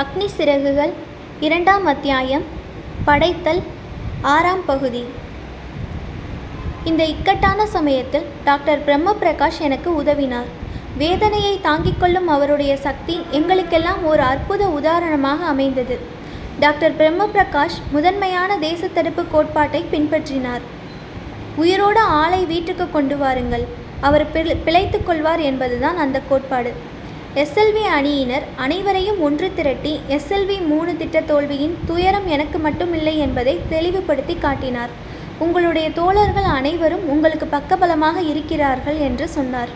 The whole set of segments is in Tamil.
அக்னி சிறகுகள் 2ஆம் அத்தியாயம் படைத்தல் 6ஆம் பகுதி. இந்த இக்கட்டான சமயத்தில் டாக்டர் பிரம்ம பிரகாஷ் எனக்கு உதவினார். வேதனையை தாங்கிக் கொள்ளும் அவருடைய சக்தி எங்களுக்கெல்லாம் ஒரு அற்புத உதாரணமாக அமைந்தது. டாக்டர் பிரம்ம பிரகாஷ் முதன்மையான தேசத்தடுப்பு கோட்பாட்டை பின்பற்றினார். உயிரோடு ஆளை வீட்டுக்கு கொண்டு வாருங்கள், அவர் பிழைத்து கொள்வார் என்பதுதான் அந்த கோட்பாடு. எஸ்எல்வி அணியினர் அனைவரையும் ஒன்று திரட்டி எஸ்எல்வி 3 திட்ட தோல்வியின் துயரம் எனக்கு மட்டுமில்லை என்பதை தெளிவுபடுத்தி காட்டினார். உங்களுடைய தோழர்கள் அனைவரும் உங்களுக்கு பக்கபலமாக இருக்கிறார்கள் என்று சொன்னார்.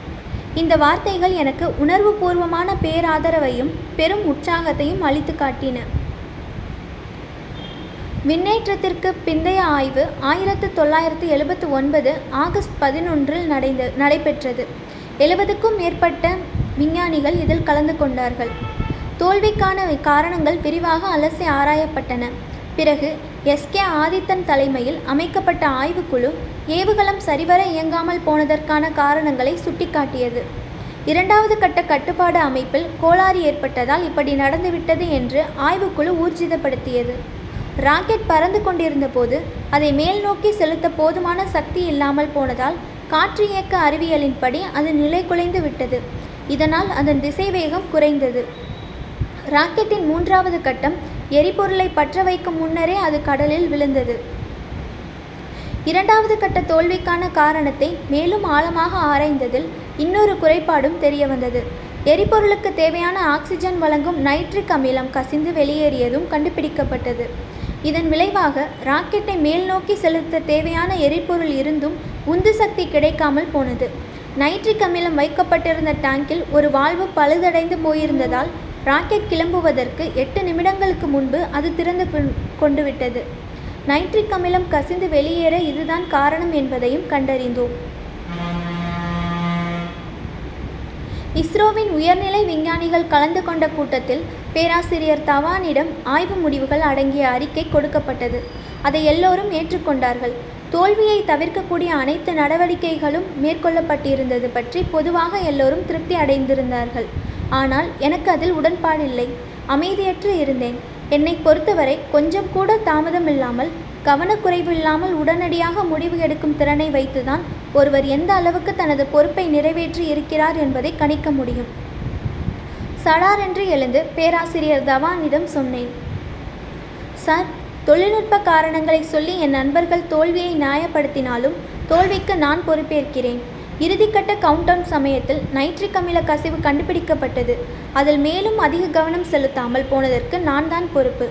இந்த வார்த்தைகள் எனக்கு உணர்வுபூர்வமான பேராதரவையும் பெரும் உற்சாகத்தையும் அளித்து காட்டின. விண்ணேற்றத்திற்கு பிந்தைய ஆய்வு 1979 ஆகஸ்ட் 11 நடைபெற்றது. 70க்கும் மேற்பட்ட விஞ்ஞானிகள் இதில் கலந்து கொண்டார்கள். தோல்விக்கான காரணங்கள் விரிவாக அலசி ஆராயப்பட்டன. பிறகு எஸ்கே ஆதித்தன் தலைமையில் அமைக்கப்பட்ட ஆய்வுக்குழு ஏவுகலம் சரிவர இயங்காமல் போனதற்கான காரணங்களை சுட்டிக்காட்டியது. 2வது கட்ட கட்டுப்பாடு அமைப்பில் கோளாறு ஏற்பட்டதால் இப்படி நடந்துவிட்டது என்று ஆய்வுக்குழு ஊர்ஜிதப்படுத்தியது. ராக்கெட் பறந்து கொண்டிருந்த போது அதை மேல் நோக்கி செலுத்த போதுமான சக்தி இல்லாமல் போனதால் காற்று இயக்க அறிவியலின்படி அது நிலை குலைந்து விட்டது. இதனால் அதன் திசைவேகம் குறைந்தது. ராக்கெட்டின் 3வது கட்டம் எரிபொருளை பற்ற வைக்கும் முன்னரே அது கடலில் விழுந்தது. 2வது கட்ட தோல்விக்கான காரணத்தை மேலும் ஆழமாக ஆராய்ந்ததில் இன்னொரு குறைபாடும் தெரிய வந்தது. எரிபொருளுக்கு தேவையான ஆக்சிஜன் வழங்கும் நைட்ரிக் அமிலம் கசிந்து வெளியேறியதும் கண்டுபிடிக்கப்பட்டது. இதன் விளைவாக ராக்கெட்டை மேல் நோக்கி செலுத்த தேவையான எரிபொருள் இருந்தும் உந்து சக்தி கிடைக்காமல் போனது. நைட்ரிக் அமிலம் வைக்கப்பட்டிருந்த டேங்கில் ஒரு வால்வு பழுதடைந்து போயிருந்ததால் ராக்கெட் கிளம்புவதற்கு 8 நிமிடங்களுக்கு முன்பு அது திறந்து கொண்டு விட்டது. நைட்ரிக் அமிலம் கசிந்து வெளியேற இதுதான் காரணம் என்பதையும் கண்டறிந்தோம். இஸ்ரோவின் உயர்நிலை விஞ்ஞானிகள் கலந்து கொண்ட கூட்டத்தில் பேராசிரியர் தவானிடம் ஆய்வு முடிவுகள் அடங்கிய அறிக்கை கொடுக்கப்பட்டது. அதை எல்லோரும் ஏற்றுக்கொண்டார்கள். தோல்வியை தவிர்க்கக்கூடிய அனைத்து நடவடிக்கைகளும் மேற்கொள்ளப்பட்டிருந்தது பற்றி பொதுவாக எல்லோரும் திருப்தி அடைந்திருந்தார்கள். ஆனால் எனக்கு அதில் உடன்பாடில்லை. அமைதியற்று இருந்தேன். என்னை பொறுத்தவரை கொஞ்சம் கூட தாமதமில்லாமல் கவனக்குறைவு இல்லாமல் உடனடியாக முடிவு எடுக்கும் திறனை வைத்துதான் ஒருவர் எந்த அளவுக்கு தனது பொறுப்பை நிறைவேற்றி இருக்கிறார் என்பதை கணிக்க முடியும். சடாரென்று எழுந்து பேராசிரியர் தவானிடம் சொன்னேன், சார், தொழில்நுட்ப காரணங்களை சொல்லி என் நண்பர்கள் தோல்வியை நியாயப்படுத்தினாலும் தோல்விக்கு நான் பொறுப்பேற்கிறேன். இறுதிக்கட்ட கவுண்டவுன் சமயத்தில் நைட்ரிக் அமில கசிவு கண்டுபிடிக்கப்பட்டது. அதில் மேலும் அதிக கவனம் செலுத்தாமல் போனதற்கு நான் தான் பொறுப்பு.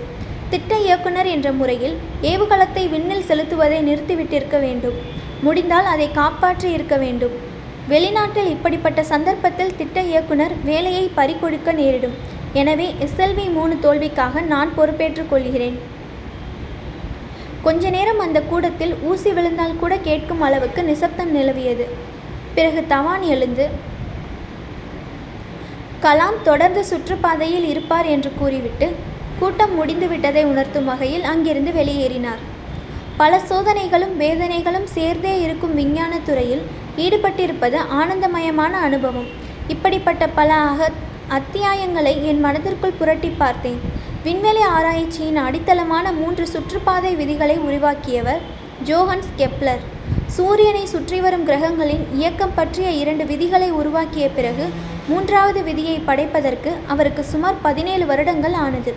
திட்ட இயக்குனர் என்ற முறையில் ஏவுகலத்தை விண்ணில் செலுத்துவதை நிறுத்திவிட்டிருக்க வேண்டும். முடிந்தால் அதை காப்பாற்றி இருக்க வேண்டும். வெளிநாட்டில் இப்படிப்பட்ட சந்தர்ப்பத்தில் திட்ட இயக்குனர் வேலையை பறிகொடுக்க நேரிடும். எனவே எஸ்எல்வி 3 தோல்விக்காக நான் பொறுப்பேற்றுக் கொள்கிறேன். கொஞ்ச நேரம் அந்த கூடத்தில் ஊசி விழுந்தால் கூட கேட்கும் அளவுக்கு நிசப்தம் நிலவியது. பிறகு தவான் எழுந்து, கலாம் தொடர்ந்து சுற்றுப்பாதையில் இருப்பார் என்று கூறிவிட்டு கூட்டம் முடிந்துவிட்டதை உணர்த்தும் வகையில் அங்கிருந்து வெளியேறினார். பல சோதனைகளும் வேதனைகளும் சேர்ந்தே இருக்கும் விஞ்ஞானத்துறையில் ஈடுபட்டிருப்பது ஆனந்தமயமான அனுபவம். இப்படிப்பட்ட பல அத்தியாயங்களை என் மனதிற்குள் புரட்டி பார்த்தேன். விண்வெளி ஆராய்ச்சியின் அடித்தளமான 3 சுற்றுப்பாதை விதிகளை உருவாக்கியவர் ஜோஹன்ஸ் கெப்ளர். சூரியனை சுற்றி வரும் கிரகங்களின் இயக்கம் பற்றிய 2 விதிகளை உருவாக்கிய பிறகு 3வது விதியை படைப்பதற்கு அவருக்கு சுமார் 17 வருடங்கள் ஆனது.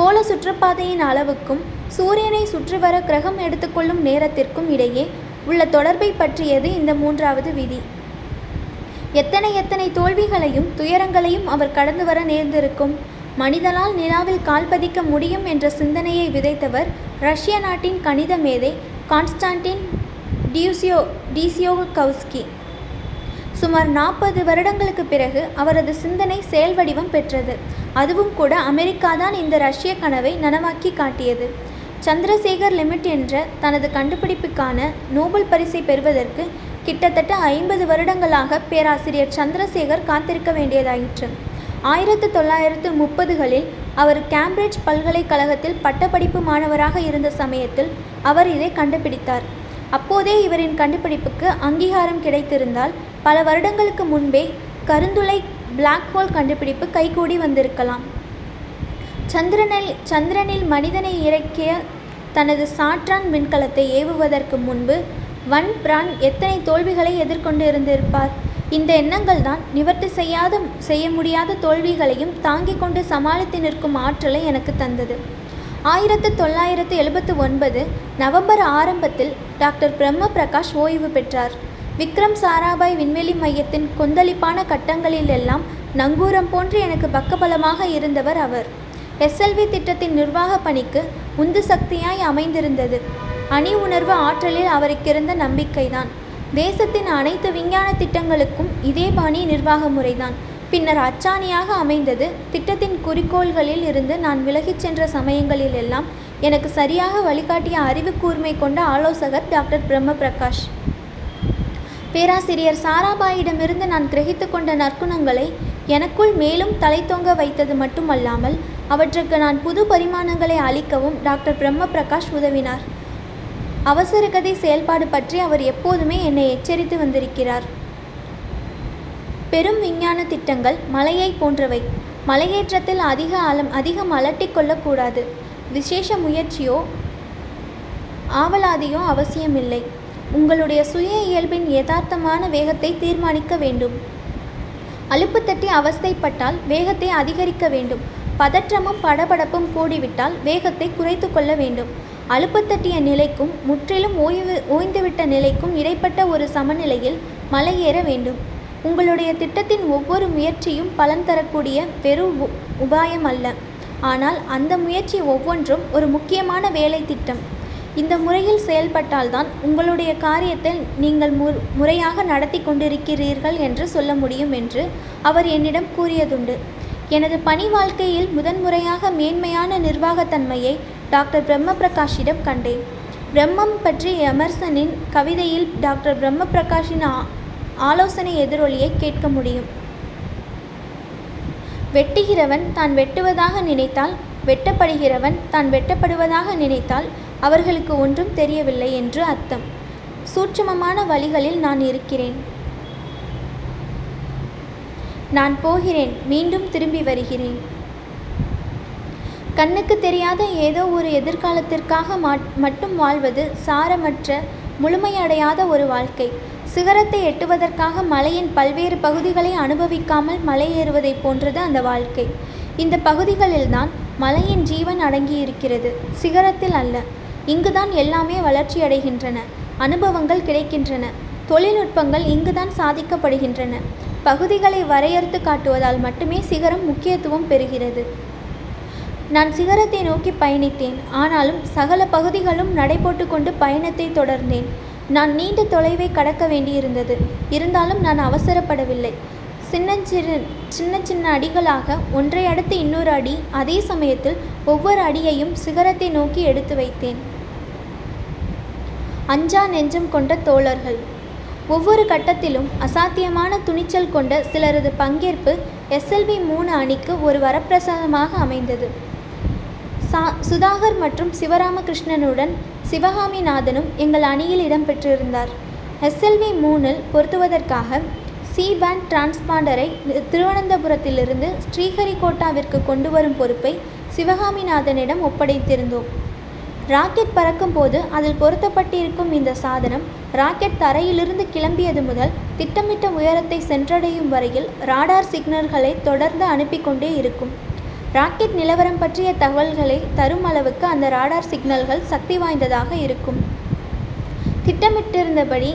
கோள சுற்றுப்பாதையின் அளவுக்கும் சூரியனை சுற்றி வர கிரகம் எடுத்துக்கொள்ளும் நேரத்திற்கும் இடையே உள்ள தொடர்பை பற்றியது இந்த 3வது விதி. எத்தனை தோல்விகளையும் துயரங்களையும் அவர் கடந்து வர நேர்ந்திருக்கும். மனிதனால் நிலாவில் கால் பதிக்க முடியும் என்ற சிந்தனையை விதைத்தவர் ரஷ்ய நாட்டின் கணித மேதை கான்ஸ்டான்டின் சியோல்கோவ்ஸ்கி. சுமார் 40 வருடங்களுக்கு பிறகு அவரது சிந்தனை செயல் வடிவம் பெற்றது. அதுவும் கூட அமெரிக்காதான் இந்த ரஷ்ய கனவை நனவாக்கி காட்டியது. சந்திரசேகர் லிமிட் என்ற தனது கண்டுபிடிப்புக்கான நோபல் பரிசை பெறுவதற்கு கிட்டத்தட்ட 50 வருடங்களாக பேராசிரியர் சந்திரசேகர் காத்திருக்க வேண்டியதாயிற்று. 1930களில் அவர் கேம்பிரிட்ஜ் பல்கலைக்கழகத்தில் பட்டப்படிப்பு மாணவராக இருந்த சமயத்தில் அவர் இதை கண்டுபிடித்தார். அப்போதே இவரின் கண்டுபிடிப்புக்கு அங்கீகாரம் கிடைத்திருந்தால் பல வருடங்களுக்கு முன்பே கருந்துளை பிளாக் ஹோல் கண்டுபிடிப்பு கைகூடி வந்திருக்கலாம். சந்திரனில் மனிதனை இறக்கிய தனது சாற்றான் விண்கலத்தை ஏவுவதற்கு முன்பு வன் பிரான் எத்தனை தோல்விகளை எதிர்கொண்டு இருந்திருப்பார். இந்த எண்ணங்கள் தான் நிவர்த்தி செய்ய முடியாத தோல்விகளையும் தாங்கிக் கொண்டு சமாளித்து நிற்கும் ஆற்றலை எனக்கு தந்தது. 1979 நவம்பர் ஆரம்பத்தில் டாக்டர் பிரம்ம பிரகாஷ் ஓய்வு பெற்றார். விக்ரம் சாராபாய் விண்வெளி மையத்தின் கொந்தளிப்பான கட்டங்களிலெல்லாம் நங்கூரம் போன்று எனக்கு பக்கபலமாக இருந்தவர் அவர். எஸ்எல்வி திட்டத்தின் நிர்வாக பணிக்கு உந்து சக்தியாய் அமைந்திருந்தது அணி உணர்வு ஆற்றலில் அவருக்கிருந்த நம்பிக்கைதான். தேசத்தின் அனைத்து விஞ்ஞான திட்டங்களுக்கும் இதே பாணி நிர்வாக முறைதான் பின்னர் அச்சாணியாக அமைந்தது. திட்டத்தின் குறிக்கோள்களில் இருந்து நான் விலகிச் சென்ற சமயங்களிலெல்லாம் எனக்கு சரியாக வழிகாட்டிய அறிவு கூர்மை கொண்ட ஆலோசகர் டாக்டர் பிரம்ம பிரகாஷ். பேராசிரியர் சாராபாயிடமிருந்து நான் கிரகித்து கொண்ட நற்குணங்களை எனக்குள் மேலும் தலை தொங்க வைத்தது மட்டுமல்லாமல் அவற்றுக்கு நான் புது பரிமாணங்களை அளிக்கவும் டாக்டர் பிரம்ம பிரகாஷ் உதவினார். அவசரகதி செயல்பாடு பற்றி அவர் எப்போதுமே என்னை எச்சரித்து வந்திருக்கிறார். பெரும் விஞ்ஞான திட்டங்கள் மலையை போன்றவை. மலையேற்றத்தில் அதிகம் அலட்டிக்கொள்ளக்கூடாது. விசேஷ முயற்சியோ ஆவலாதியோ அவசியமில்லை. உங்களுடைய சுய இயல்பின் யதார்த்தமான வேகத்தை தீர்மானிக்க வேண்டும். அலுப்பு தட்டி அவஸ்தைப்பட்டால் வேகத்தை அதிகரிக்க வேண்டும். பதற்றமும் படபடப்பும் கூடிவிட்டால் வேகத்தை குறைத்து கொள்ள வேண்டும். அலுப்பு தட்டிய நிலைக்கும் முற்றிலும் ஓய்ந்துவிட்ட நிலைக்கும் இடைப்பட்ட ஒரு சமநிலையில் மலையேற வேண்டும். உங்களுடைய திட்டத்தின் ஒவ்வொரு முயற்சியும் பலன் தரக்கூடிய வெறும் உபாயம் அல்ல. ஆனால் அந்த முயற்சி ஒவ்வொன்றும் ஒரு முக்கியமான வேலை திட்டம். இந்த முறையில் செயல்பட்டால்தான் உங்களுடைய காரியத்தை நீங்கள் முறையாக நடத்தி கொண்டிருக்கிறீர்கள் என்று சொல்ல முடியும் என்று அவர் என்னிடம் கூறியதுண்டு. எனது பணி வாழ்க்கையில் முதன்முறையாக மேன்மையான நிர்வாகத்தன்மையை டாக்டர் பிரம்ம பிரகாஷிடம் கண்டேன். பிரம்மம் பற்றி எமர்சனின் கவிதையில் டாக்டர் பிரம்ம பிரகாஷின் ஆலோசனை எதிரொலியை கேட்க முடியும். வெட்டுகிறவன் தான் வெட்டுவதாக நினைத்தால், வெட்டப்படுகிறவன் தான் வெட்டப்படுவதாக நினைத்தால் அவர்களுக்கு ஒன்றும் தெரியவில்லை என்று அர்த்தம். சூட்சுமமான வழிகளில் நான் இருக்கிறேன். நான் போகிறேன், மீண்டும் திரும்பி வருகிறேன். கண்ணுக்கு தெரியாத ஏதோ ஒரு எதிர்காலத்திற்காக மட்டும் வாழ்வது சாரமற்ற முழுமையடையாத ஒரு வாழ்க்கை. சிகரத்தை எட்டுவதற்காக மலையின் பல்வேறு பகுதிகளை அனுபவிக்காமல் மலையேறுவதை போன்றது அந்த வாழ்க்கை. இந்த பகுதிகளில்தான் மலையின் ஜீவன் அடங்கியிருக்கிறது, சிகரத்தில் அல்ல. இங்குதான் எல்லாமே வளர்ச்சியடைகின்றன, அனுபவங்கள் கிடைக்கின்றன, தொழில்நுட்பங்கள் இங்குதான் சாதிக்கப்படுகின்றன. பகுதிகளை வரையறுத்து காட்டுவதால் மட்டுமே சிகரம் முக்கியத்துவம் பெறுகிறது. நான் சிகரத்தை நோக்கி பயணித்தேன். ஆனாலும் சகல பகுதிகளும் நடைபோட்டு கொண்டு பயணத்தை தொடர்ந்தேன். நான் நீண்ட தொலைவை கடக்க வேண்டியிருந்தது. இருந்தாலும் நான் அவசரப்படவில்லை. சின்ன சின்ன அடிகளாக ஒன்றை அடுத்து இன்னொரு அடி, அதே சமயத்தில் ஒவ்வொரு அடியையும் சிகரத்தை நோக்கி எடுத்து வைத்தேன். அஞ்சா நெஞ்சம் கொண்ட தோழர்கள். ஒவ்வொரு கட்டத்திலும் அசாத்தியமான துணிச்சல் கொண்ட சிலரது பங்கேற்பு எஸ்எல்வி 3 அணிக்கு ஒரு வரப்பிரசாதமாக அமைந்தது. சுதாகர் மற்றும் சிவராமகிருஷ்ணனுடன் சிவகாமிநாதனும் எங்கள் அணியில் இடம்பெற்றிருந்தார். எஸ்எல்வி 3 பொருத்துவதற்காக சி பேண்ட் டிரான்ஸ்பாண்டரை திருவனந்தபுரத்திலிருந்து ஸ்ரீஹரிகோட்டாவிற்கு கொண்டு வரும் பொறுப்பை சிவகாமிநாதனிடம் ஒப்படைத்திருந்தோம். ராக்கெட் பறக்கும் போது அதில் பொருத்தப்பட்டிருக்கும் இந்த சாதனம் ராக்கெட் தரையிலிருந்து கிளம்பியது முதல் திட்டமிட்ட உயரத்தை சென்றடையும் வரையில் ராடார் சிக்னல்களை தொடர்ந்து அனுப்பி கொண்டே இருக்கும். ராக்கெட் நிலவரம் பற்றிய தகவல்களை தரும் அளவுக்கு அந்த ராடார் சிக்னல்கள் சக்தி வாய்ந்ததாக இருக்கும். திட்டமிட்டிருந்தபடி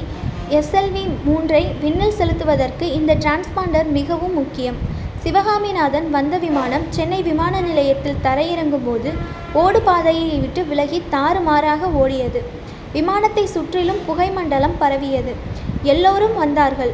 எஸ்எல்வி 3 விண்ணில் செலுத்துவதற்கு இந்த டிரான்ஸ்பாண்டர் மிகவும் முக்கியம். சிவகாமிநாதன் வந்த விமானம் சென்னை விமான நிலையத்தில் தரையிறங்கும் போது ஓடு பாதையை விட்டு விலகி தாறுமாறாக ஓடியது. விமானத்தை சுற்றிலும் புகைமண்டலம் பரவியது. எல்லோரும் வந்தார்கள்.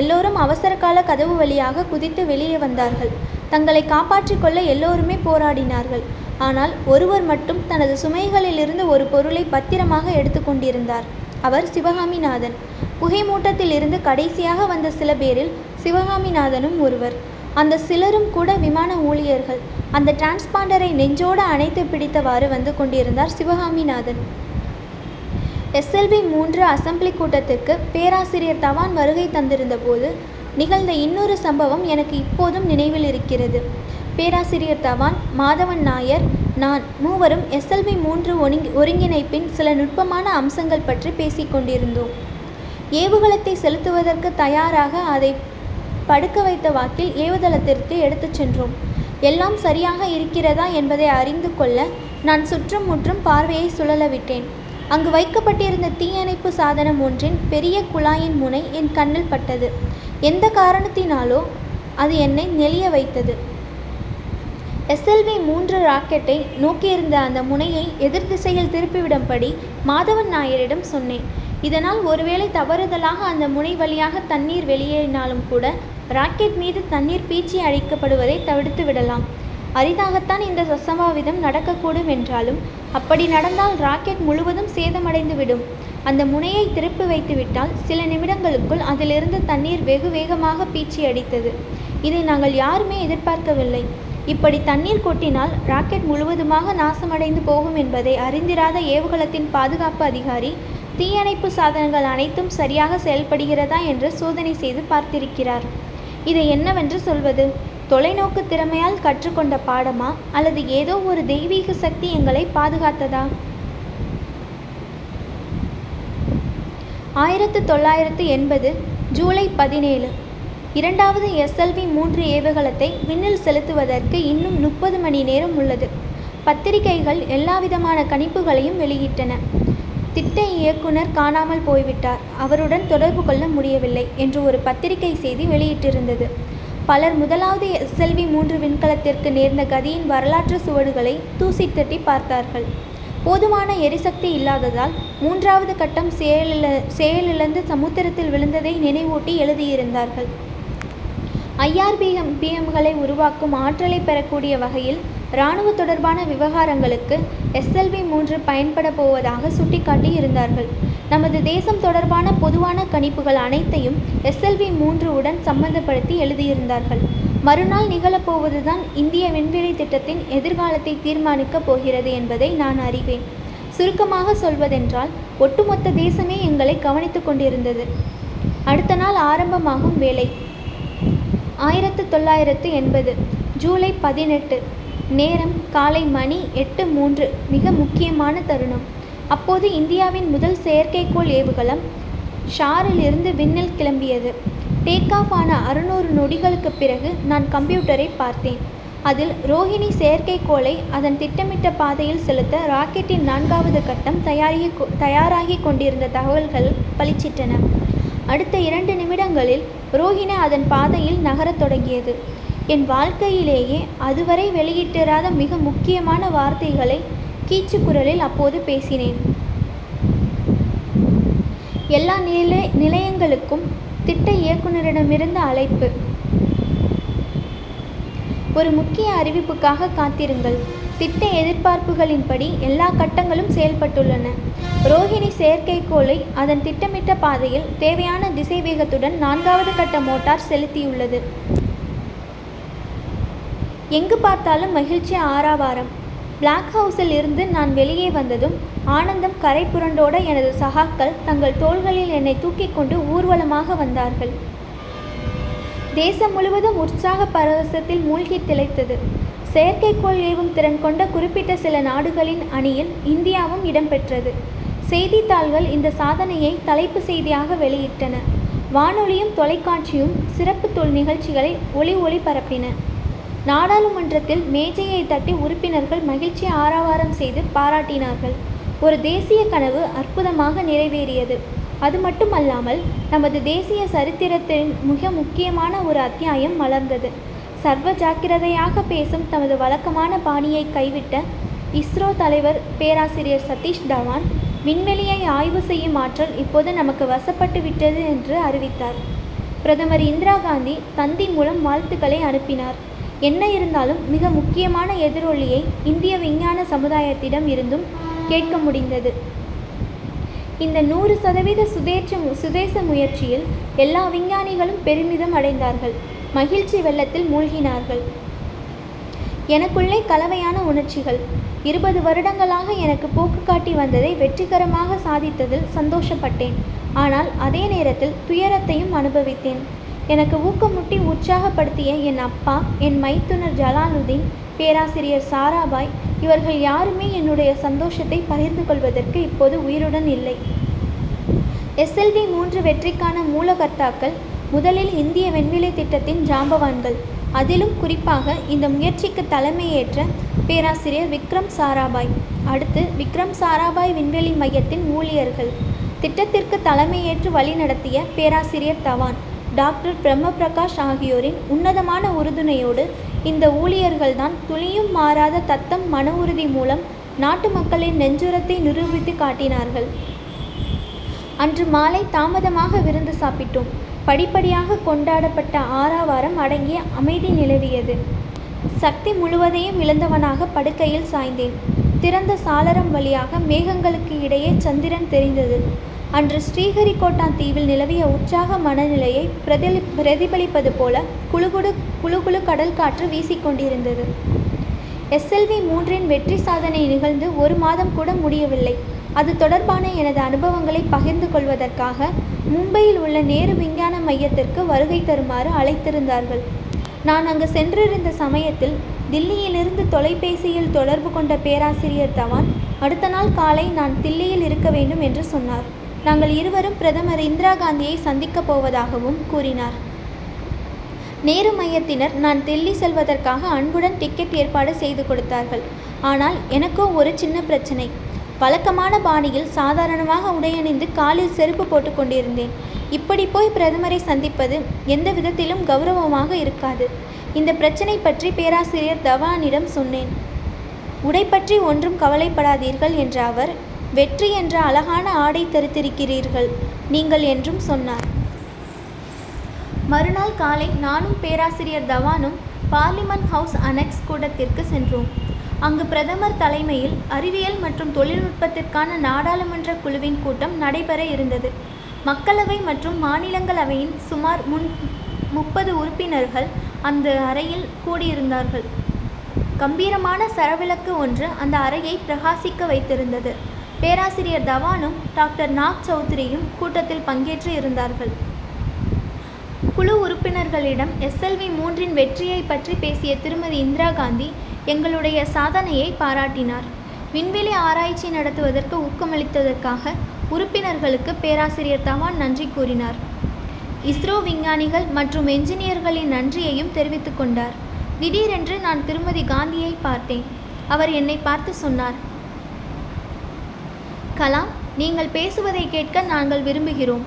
எல்லோரும் அவசரகால கதவு வழியாக குதித்து வெளியே வந்தார்கள். தங்களை காப்பாற்றிக் கொள்ள எல்லோருமே போராடினார்கள். ஆனால் ஒருவர் மட்டும் தனது சுமைகளிலிருந்து ஒரு பொருளை பத்திரமாக எடுத்துக்கொண்டிருந்தார். அவர் சிவகாமிநாதன். புகைமூட்டத்தில் இருந்து கடைசியாக வந்த சில பேரில் சிவகாமிநாதனும் ஒருவர். அந்த சிலரும் கூட விமான ஊழியர்கள். அந்த டிரான்ஸ்பாண்டரை நெஞ்சோடு அணைத்து பிடித்தவாறு வந்து கொண்டிருந்தார் சிவகாமிநாதன். எஸ்எல்வி 3 அசம்பிளி கூட்டத்திற்கு பேராசிரியர் தவான் வருகை தந்திருந்த போது நிகழ்ந்த இன்னொரு சம்பவம் எனக்கு இப்போதும் நினைவில் இருக்கிறது. பேராசிரியர் தவான், மாதவன் நாயர், நான் மூவரும் எஸ்எல்வி 3 ஒருங்கிணைப்பின் சில நுட்பமான அம்சங்கள் பற்றி பேசிக்கொண்டிருந்தோம். ஏவுகலத்தை செலுத்துவதற்கு தயாராக அதை படுக்க வைத்த வாக்கில் ஏவுதளத்திற்கு எடுத்துச் சென்றோம். எல்லாம் சரியாக இருக்கிறதா என்பதை அறிந்து கொள்ள நான் சுற்றும் முற்றும் பார்வையை சுழலவிட்டேன். அங்கு வைக்கப்பட்டிருந்த தீயணைப்பு சாதனம் ஒன்றின் பெரிய குழாயின் முனை என் கண்ணில் பட்டது. எந்த காரணத்தினாலோ அது என்னை நெளிய வைத்தது. எஸ்எல்வி 3 ராக்கெட்டை நோக்கியிருந்த அந்த முனையை எதிர் திசையில் திருப்பிவிடும்படி மாதவன் நாயரிடம் சொன்னேன். இதனால் ஒருவேளை தவறுதலாக அந்த முனை வழியாக தண்ணீர் வெளியேறினாலும் கூட ராக்கெட் மீது தண்ணீர் பீச்சி அழிக்கப்படுவதை தவிர்த்து விடலாம். அரிதாகத்தான் இந்த அசம்பாவிதம் நடக்கக்கூடும் என்றாலும் அப்படி நடந்தால் ராக்கெட் முழுவதும் சேதமடைந்துவிடும். அந்த முனையை திருப்பி வைத்துவிட்டால் சில நிமிடங்களுக்குள் அதிலிருந்து தண்ணீர் வெகு வேகமாக பீச்சி அடித்தது. இதை நாங்கள் யாருமே எதிர்பார்க்கவில்லை. இப்படி தண்ணீர் கொட்டினால் ராக்கெட் முழுவதுமாக நாசமடைந்து போகும் என்பதை அறிந்திராத ஏவுகலத்தின் பாதுகாப்பு அதிகாரி தீயணைப்பு சாதனங்கள் அனைத்தும் சரியாக செயல்படுகிறதா என்று சோதனை செய்து பார்த்திருக்கிறார். இதை என்னவென்று சொல்வது? தொலைநோக்கு திறமையால் கற்றுக்கொண்ட பாடமா அல்லது ஏதோ ஒரு தெய்வீக சக்தி எங்களை பாதுகாத்ததா? 1980 ஜூலை 17 2வது எஸ்எல்வி 3 ஏவுகலத்தை விண்ணில் செலுத்துவதற்கு இன்னும் 30 மணி நேரம் உள்ளது. பத்திரிகைகள் எல்லாவிதமான கணிப்புகளையும் வெளியிட்டன. திட்ட இயக்குனர் காணாமல் போய்விட்டார், அவருடன் தொடர்பு கொள்ள முடியவில்லை என்று ஒரு பத்திரிகை செய்தி வெளியிட்டிருந்தது. பலர் 1வது எஸ்எல்வி 3 விண்கலத்திற்கு நேர்ந்த கதியின் வரலாற்று சுவடுகளை தூசி தட்டி பார்த்தார்கள். போதுமான எரிசக்தி இல்லாததால் 3வது கட்டம் செயலிழந்து சமுத்திரத்தில் விழுந்ததை நினைவூட்டி எழுதியிருந்தார்கள். ஐஆர்பிஎம்களை உருவாக்கும் ஆற்றலை பெறக்கூடிய வகையில் இராணுவ தொடர்பான விவகாரங்களுக்கு எஸ்எல்வி 3 பயன்பட போவதாக சுட்டிக்காட்டி இருந்தார்கள். நமது தேசம் தொடர்பான பொதுவான கணிப்புகள் அனைத்தையும் எஸ்எல்வி 3 உடன் சம்பந்தப்படுத்தி எழுதியிருந்தார்கள். மறுநாள் நிகழப்போவதுதான் இந்திய விண்வெளி திட்டத்தின் எதிர்காலத்தை தீர்மானிக்கப் போகிறது என்பதை நான் அறிவேன். சுருக்கமாக சொல்வதென்றால் ஒட்டுமொத்த தேசமே எங்களை கவனித்து கொண்டிருந்தது. அடுத்த நாள் ஆரம்பமாகும் வேலை. 1980 ஜூலை 18 நேரம் காலை மணி 8:03. மிக முக்கியமான தருணம். அப்போது இந்தியாவின் முதல் செயற்கைக்கோள் ஏவுகலம் ஷாரிலிருந்து விண்ணில் கிளம்பியது. டேக் ஆஃப் ஆன 600 நொடிகளுக்கு பிறகு நான் கம்ப்யூட்டரை பார்த்தேன். அதில் ரோஹிணி செயற்கைக்கோளை அதன் திட்டமிட்ட பாதையில் செலுத்த ராக்கெட்டின் 4வது கட்டம் தயாராகி கொண்டிருந்த தகவல்கள் பளிச்சிட்டன. அடுத்த 2 நிமிடங்களில் ரோஹிணி அதன் பாதையில் நகரத் தொடங்கியது. என் வாழ்க்கையிலேயே அதுவரை வெளியிட்டிராத மிக முக்கியமான வார்த்தைகளை கீச்சு குரலில் அப்போது பேசினேன். எல்லா நிலையங்களுக்கும் திட்ட இயக்குநரிடமிருந்து அழைப்பு. ஒரு முக்கிய அறிவிப்புக்காக காத்திருங்கள். திட்ட எதிர்பார்ப்புகளின்படி எல்லா கட்டங்களும் செயல்பட்டுள்ளன. ரோஹிணி செயற்கைக்கோளை அதன் திட்டமிட்ட பாதையில் தேவையான திசைவேகத்துடன் 4வது கட்ட மோட்டார் செலுத்தியுள்ளது. எங்கு பார்த்தாலும் மகிழ்ச்சி ஆரவாரம். பிளாக் ஹவுஸில் இருந்து நான் வெளியே வந்ததும் ஆனந்தம் கரை புரண்டோட எனது சகாக்கள் தங்கள் தோள்களில் என்னை தூக்கிக் கொண்டு ஊர்வலமாக வந்தார்கள். தேசம் முழுவதும் உற்சாக பரவசத்தில் மூழ்கி திளைத்தது. செயற்கைக்கோள் ஏவும் திறன் கொண்ட குறிப்பிட்ட சில நாடுகளின் அணியில் இந்தியாவும் இடம்பெற்றது. செய்தித்தாள்கள் இந்த சாதனையை தலைப்பு செய்தியாக வெளியிட்டன. வானொலியும் தொலைக்காட்சியும் சிறப்பு தொல் நிகழ்ச்சிகளை ஒளிபரப்பின. நாடாளுமன்றத்தில் மேஜையை தட்டி உறுப்பினர்கள் மகிழ்ச்சி ஆரவாரம் செய்து பாராட்டினார்கள். ஒரு தேசிய கனவு அற்புதமாக நிறைவேறியது. அது மட்டுமல்லாமல் நமது தேசிய சரித்திரத்தின் மிக முக்கியமான ஒரு அத்தியாயம் மலர்ந்தது. சர்வ ஜாக்கிரதையாக பேசும் தமது வழக்கமான பாணியை கைவிட்ட இஸ்ரோ தலைவர் பேராசிரியர் சதீஷ் தவான் விண்வெளியை ஆய்வு செய்யும் ஆற்றல் இப்போது நமக்கு வசப்பட்டு விட்டது என்று அறிவித்தார். பிரதமர் இந்திரா காந்தி தந்தி மூலம் வாழ்த்துக்களை அனுப்பினார். என்ன இருந்தாலும் மிக முக்கியமான எதிரொலியை இந்திய விஞ்ஞான சமுதாயத்திடம் இருந்தும் கேட்க முடிந்தது. இந்த 100% சுதேச முயற்சியில் எல்லா விஞ்ஞானிகளும் பெருமிதம் அடைந்தார்கள். மகிழ்ச்சி வெள்ளத்தில் மூழ்கினார்கள். எனக்குள்ளே கலவையான உணர்ச்சிகள். 20 வருடங்களாக எனக்கு போக்கு காட்டி வந்ததை வெற்றிகரமாக சாதித்ததில் சந்தோஷப்பட்டேன். ஆனால் அதே நேரத்தில் துயரத்தையும் அனுபவித்தேன். எனக்கு ஊக்கமுட்டி உற்சாகப்படுத்திய என் அப்பா, என் மைத்துனர் ஜலாலுதீன், பேராசிரியர் சாராபாய் இவர்கள் யாருமே என்னுடைய சந்தோஷத்தை பகிர்ந்து கொள்வதற்கு இப்போது உயிருடன் இல்லை. எஸ்எல்வி 3 வெற்றிக்கான மூலகர்த்தாக்கள் முதலில் இந்திய விண்வெளி திட்டத்தின் ஜாம்பவான்கள், அதிலும் குறிப்பாக இந்த முயற்சிக்கு தலைமையேற்ற பேராசிரியர் விக்ரம் சாராபாய், அடுத்து விக்ரம் சாராபாய் விண்வெளி மையத்தின் ஊழியர்கள், திட்டத்திற்கு தலைமையேற்று வழிநடத்திய பேராசிரியர் தவான், டாக்டர் பிரம்ம பிரகாஷ் ஆகியோரின் உன்னதமான உறுதுணையோடு இந்த ஊழியர்கள்தான் துளியும் மாறாத தத்தம் மன உறுதி மூலம் நாட்டு மக்களின் நெஞ்சுரத்தை நிரூபித்து காட்டினார்கள். அன்று மாலை தாமதமாக விருந்து சாப்பிட்டோம். படிப்படியாக கொண்டாடப்பட்ட ஆரவாரம் அடங்கிய அமைதி நிலவியது. சக்தி முழுவதையும் இழந்தவனாக படுக்கையில் சாய்ந்தேன். திறந்த சாளரம் வழியாக மேகங்களுக்கு இடையே சந்திரன் தெரிந்தது. அன்று ஸ்ரீஹரிகோட்டா தீவில் நிலவிய உற்சாக மனநிலையை பிரதிபலிப்பது போல குழுகுழு கடல் காற்று வீசிக்கொண்டிருந்தது. எஸ்எல்வி 3 வெற்றி சாதனை நிகழ்ந்து ஒரு மாதம் கூட முடியவில்லை. அது தொடர்பான எனது அனுபவங்களை பகிர்ந்து கொள்வதற்காக மும்பையில் உள்ள நேரு விஞ்ஞான மையத்திற்கு வருகை தருமாறு அழைத்திருந்தார்கள். நான் அங்கு சென்றிருந்த சமயத்தில் தில்லியிலிருந்து தொலைபேசியில் தொடர்பு கொண்ட பேராசிரியர் தவான் அடுத்த நாள் காலை நான் தில்லியில் இருக்க வேண்டும் என்று சொன்னார். நாங்கள் இருவரும் பிரதமர் இந்திரா காந்தியை சந்திக்கப் போவதாகவும் கூறினார். நேரு மையத்தினர் நான் தில்லி செல்வதற்காக அன்புடன் டிக்கெட் ஏற்பாடு செய்து கொடுத்தார்கள். ஆனால் எனக்கோ ஒரு சின்ன பிரச்சனை. வழக்கமான பாணியில் சாதாரணமாக உடையணிந்து காலில் செருப்பு போட்டு கொண்டிருந்தேன். இப்படி போய் பிரதமரை சந்திப்பது எந்த விதத்திலும் கௌரவமாக இருக்காது. இந்த பிரச்சனை பற்றி பேராசிரியர் தவானிடம் சொன்னேன். உடை பற்றி ஒன்றும் கவலைப்படாதீர்கள் என்ற அவர், வெற்றி என்ற அழகான ஆடை தரித்திருக்கிறீர்கள் நீங்கள் என்றும் சொன்னார். மறுநாள் காலை நானும் பேராசிரியர் தவானும் பார்லிமெண்ட் ஹவுஸ் அனெக்ஸ் கூடத்திற்கு சென்றோம். அங்கு பிரதமர் தலைமையில் அறிவியல் மற்றும் தொழில்நுட்பத்திற்கான நாடாளுமன்ற குழுவின் கூட்டம் நடைபெற இருந்தது. மக்களவை மற்றும் மாநிலங்களவையின் சுமார் 30 உறுப்பினர்கள் அந்த அறையில் கூடியிருந்தார்கள். கம்பீரமான சரவிளக்கு ஒன்று அந்த அறையை பிரகாசிக்க வைத்திருந்தது. பேராசிரியர் தவானும் டாக்டர் நாக் சௌத்ரியும் கூட்டத்தில் பங்கேற்று இருந்தார்கள். குழு உறுப்பினர்களிடம் எஸ்எல்வி 3 வெற்றியை பற்றி பேசிய திருமதி இந்திரா காந்தி எங்களுடைய சாதனையை பாராட்டினார். விண்வெளி ஆராய்ச்சி நடத்துவதற்கு ஊக்கமளித்ததற்காக உறுப்பினர்களுக்கு பேராசிரியர் தவான் நன்றி கூறினார். இஸ்ரோ விஞ்ஞானிகள் மற்றும் என்ஜினியர்களின் நன்றியையும் தெரிவித்து கொண்டார். திடீரென்று நான் திருமதி காந்தியை பார்த்தேன். அவர் என்னை பார்த்து சொன்னார், கலாம், நீங்கள் பேசுவதை கேட்க நாங்கள் விரும்புகிறோம்.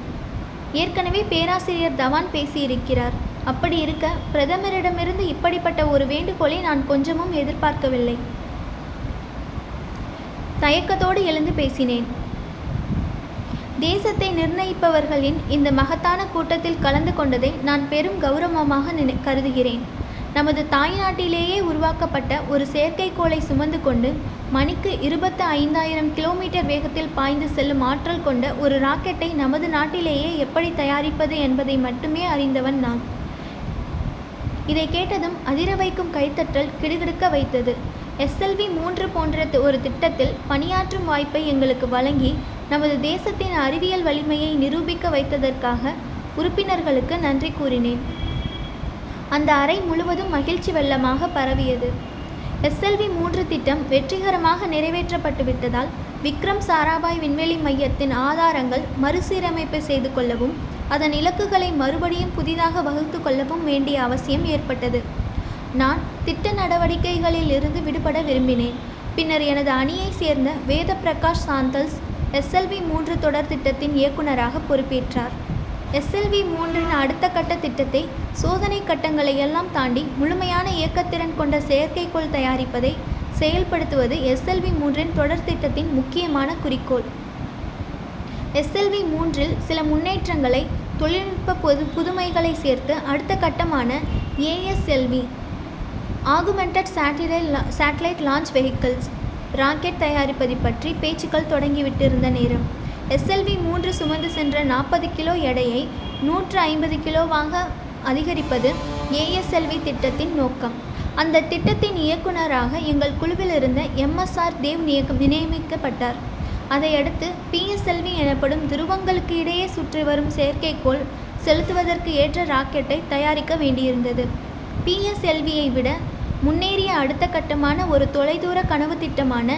ஏற்கனவே பேராசிரியர் தவான் பேசியிருக்கிறார். அப்படி இருக்க பிரதமரிடமிருந்து இப்படிப்பட்ட ஒரு வேண்டுகோளை நான் கொஞ்சமும் எதிர்பார்க்கவில்லை. தயக்கத்தோடு எழுந்து பேசினேன். தேசத்தை நிர்ணயிப்பவர்களின் இந்த மகத்தான கூட்டத்தில் கலந்து கொண்டதை நான் பெரும் கௌரவமாக கருதுகிறேன். நமது தாய்நாட்டிலேயே உருவாக்கப்பட்ட ஒரு செயற்கைக்கோளை சுமந்து கொண்டு மணிக்கு 25,000 கிலோமீட்டர் வேகத்தில் பாய்ந்து செல்லும் ஆற்றல் கொண்ட ஒரு ராக்கெட்டை நமது நாட்டிலேயே எப்படி தயாரிப்பது என்பதை மட்டுமே அறிந்தவன் நான். இதை கேட்டதும் அதிர வைக்கும் கைத்தட்டல் கிடுகிடுக்க வைத்தது. எஸ்எல்வி 3 போன்ற ஒரு திட்டத்தில் பணியாற்றும் வாய்ப்பை எங்களுக்கு வழங்கி நமது தேசத்தின் அறிவியல் வலிமையை நிரூபிக்க வைத்ததற்காக உறுப்பினர்களுக்கு நன்றி கூறினேன். அந்த அறை முழுவதும் மகிழ்ச்சி வெள்ளமாக பரவியது. எஸ்எல்வி 3 திட்டம் வெற்றிகரமாக நிறைவேற்றப்பட்டு விட்டதால் விக்ரம் சாராபாய் விண்வெளி மையத்தின் ஆதாரங்கள் மறுசீரமைப்பு செய்து கொள்ளவும் அதன் இலக்குகளை மறுபடியும் புதிதாக வகுத்து கொள்ளவும் வேண்டிய அவசியம் ஏற்பட்டது. நான் திட்ட நடவடிக்கைகளில் இருந்து விடுபட விரும்பினேன். பின்னர் எனது அணியை சேர்ந்த வேத பிரகாஷ் சாந்தல்ஸ் எஸ்எல்வி 3 தொடர் திட்டத்தின் இயக்குநராக பொறுப்பேற்றார். எஸ்எல்வி 3இன் அடுத்த கட்ட திட்டத்தை சோதனை கட்டங்களை எல்லாம் தாண்டி முழுமையான இயக்கத்திறன் கொண்ட செயற்கைக்கோள் தயாரிப்பதை செயல்படுத்துவது எஸ்எல்வி 3இன் தொடர் திட்டத்தின் முக்கியமான குறிக்கோள். எஸ்எல்வி 3இல் சில முன்னேற்றங்களை தொழில்நுட்ப புதுமைகளை சேர்த்து அடுத்த கட்டமான ASLV augmented satellite launch vehicles rocket தயாரிப்பது பற்றி பேச்சுக்கள் தொடங்கிவிட்டிருந்த நேரம் எஸ்எல்வி 3 சுமந்து சென்ற 40 கிலோ எடையை 150 கிலோவாக அதிகரிப்பது ஏஎஸ்எல்வி திட்டத்தின் நோக்கம். அந்த திட்டத்தின் இயக்குநராக எங்கள் குழுவில் இருந்த எம்எஸ்ஆர் தேவ் நியமிக்கப்பட்டார். அதையடுத்து பிஎஸ்எல்வி எனப்படும் துருவங்களுக்கு இடையே சுற்றி வரும் செயற்கைக்கோள் செலுத்துவதற்கு ஏற்ற ராக்கெட்டை தயாரிக்க வேண்டியிருந்தது. பிஎஸ்எல்வியை விட முன்னேறிய அடுத்த கட்டமான ஒரு தொலைதூர கனவு திட்டமான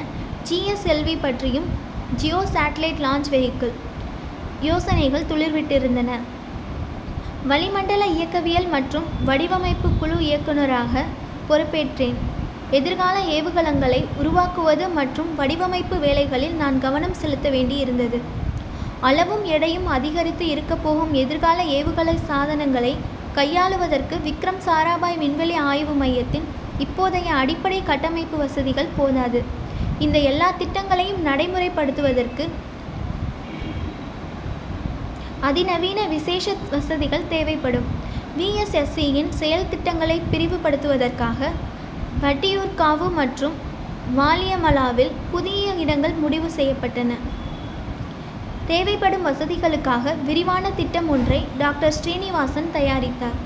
ஜிஎஸ்எல்வி பற்றியும் ஜியோ சேட்டலைட் லான்ச் வெஹிக்கிள் யோசனைகள் துளிர்விட்டிருந்தன. வளிமண்டல இயக்கவியல் மற்றும் வடிவமைப்பு குழு இயக்குநராக பொறுப்பேற்றேன். எதிர்கால ஏவுகலங்களை உருவாக்குவது மற்றும் வடிவமைப்பு வேலைகளில் நான் கவனம் செலுத்த வேண்டியிருந்தது. அளவும் எடையும் அதிகரித்து இருக்கப் போகும் எதிர்கால ஏவுகலை சாதனங்களை கையாளுவதற்கு விக்ரம் சாராபாய் விண்வெளி ஆய்வு மையத்தின் இப்போதைய அடிப்படை கட்டமைப்பு வசதிகள் போதாது. இந்த எல்லா திட்டங்களையும் நடைமுறைப்படுத்துவதற்கு அதிநவீன விசேஷ வசதிகள் தேவைப்படும். விஎஸ்எஸ்சியின் செயல் திட்டங்களை பிரிவுபடுத்துவதற்காக வட்டியூர்காவு மற்றும் வாலியமலாவில் புதிய இடங்கள் முடிவு செய்யப்பட்டன. தேவைப்படும் வசதிகளுக்காக விரிவான திட்டம் ஒன்றை டாக்டர் ஸ்ரீனிவாசன் தயாரித்தார்.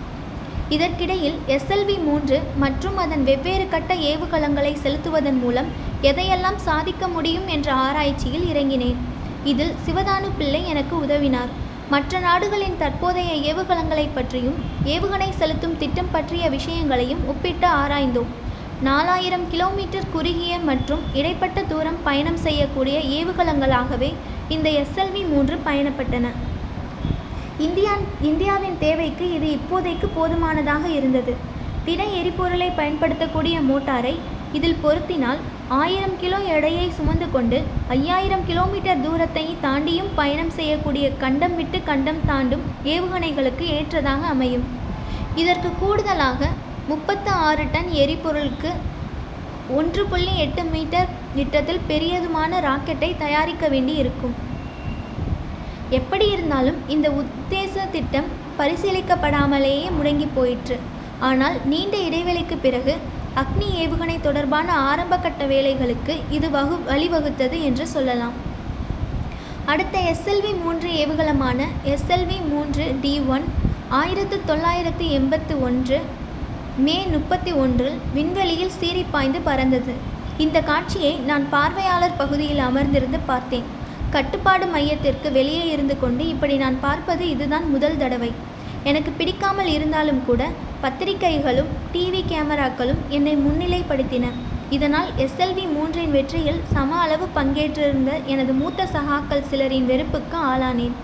இதற்கிடையில் எஸ்எல்வி 3 மற்றும் அதன் வெவ்வேறு கட்ட ஏவுகலங்களை செலுத்துவதன் மூலம் எதையெல்லாம் சாதிக்க முடியும் என்ற ஆராய்ச்சியில் இறங்கினேன். இதில் சிவதானு பிள்ளை எனக்கு உதவினார். மற்ற நாடுகளின் தற்போதைய ஏவுகலங்களை பற்றியும் ஏவுகணை செலுத்தும் திட்டம் பற்றிய விஷயங்களையும் ஒப்பிட்டு ஆராய்ந்தோம். 4000 கிலோமீட்டர் குறுகிய மற்றும் இடைப்பட்ட தூரம் பயணம் செய்யக்கூடிய ஏவுகலங்களாகவே இந்த எஸ்எல்வி 3 பயணப்பட்டன. இந்தியாவின் தேவைக்கு இது இப்போதைக்கு போதுமானதாக இருந்தது. திட எரிபொருளை பயன்படுத்தக்கூடிய மோட்டாரை இதில் பொருத்தினால் 1000 கிலோ எடையை சுமந்து கொண்டு 5000 கிலோமீட்டர் தூரத்தை தாண்டியும் பயணம் செய்யக்கூடிய கண்டம் விட்டு கண்டம் தாண்டும் ஏவுகணைகளுக்கு ஏற்றதாக அமையும். இதற்கு கூடுதலாக 36 டன் எரிபொருளுக்கு 1.8 மீட்டர் விட்டத்தில் பெரியதுமான ராக்கெட்டை தயாரிக்க வேண்டி இருக்கும். எப்படி இருந்தாலும் இந்த உத்தேச திட்டம் பரிசீலிக்கப்படாமலேயே முடங்கி போயிற்று. ஆனால் நீண்ட இடைவெளிக்கு பிறகு அக்னி ஏவுகணை தொடர்பான ஆரம்ப கட்ட வேலைகளுக்கு இது வழிவகுத்தது என்று சொல்லலாம். அடுத்த எஸ்எல்வி 3 ஏவுகலமான எஸ்எல்வி 3D1 1981 மே 31 விண்வெளியில் சீறி பாய்ந்து பறந்தது. இந்த காட்சியை நான் பார்வையாளர் பகுதியில் அமர்ந்திருந்து பார்த்தேன். கட்டுப்பாடு மையத்திற்கு வெளியே இருந்து கொண்டு இப்படி நான் பார்ப்பது இதுதான் முதல் தடவை. எனக்கு பிடிக்காமல் இருந்தாலும் கூட பத்திரிகைகளும் டிவி கேமராக்களும் என்னை முன்னிலைப்படுத்தின. இதனால் எஸ்எல்வி 3 வெற்றியில் சம அளவு பங்கேற்றிருந்த எனது மூத்த சகாக்கள் சிலரின் வெறுப்புக்கு ஆளானேன்.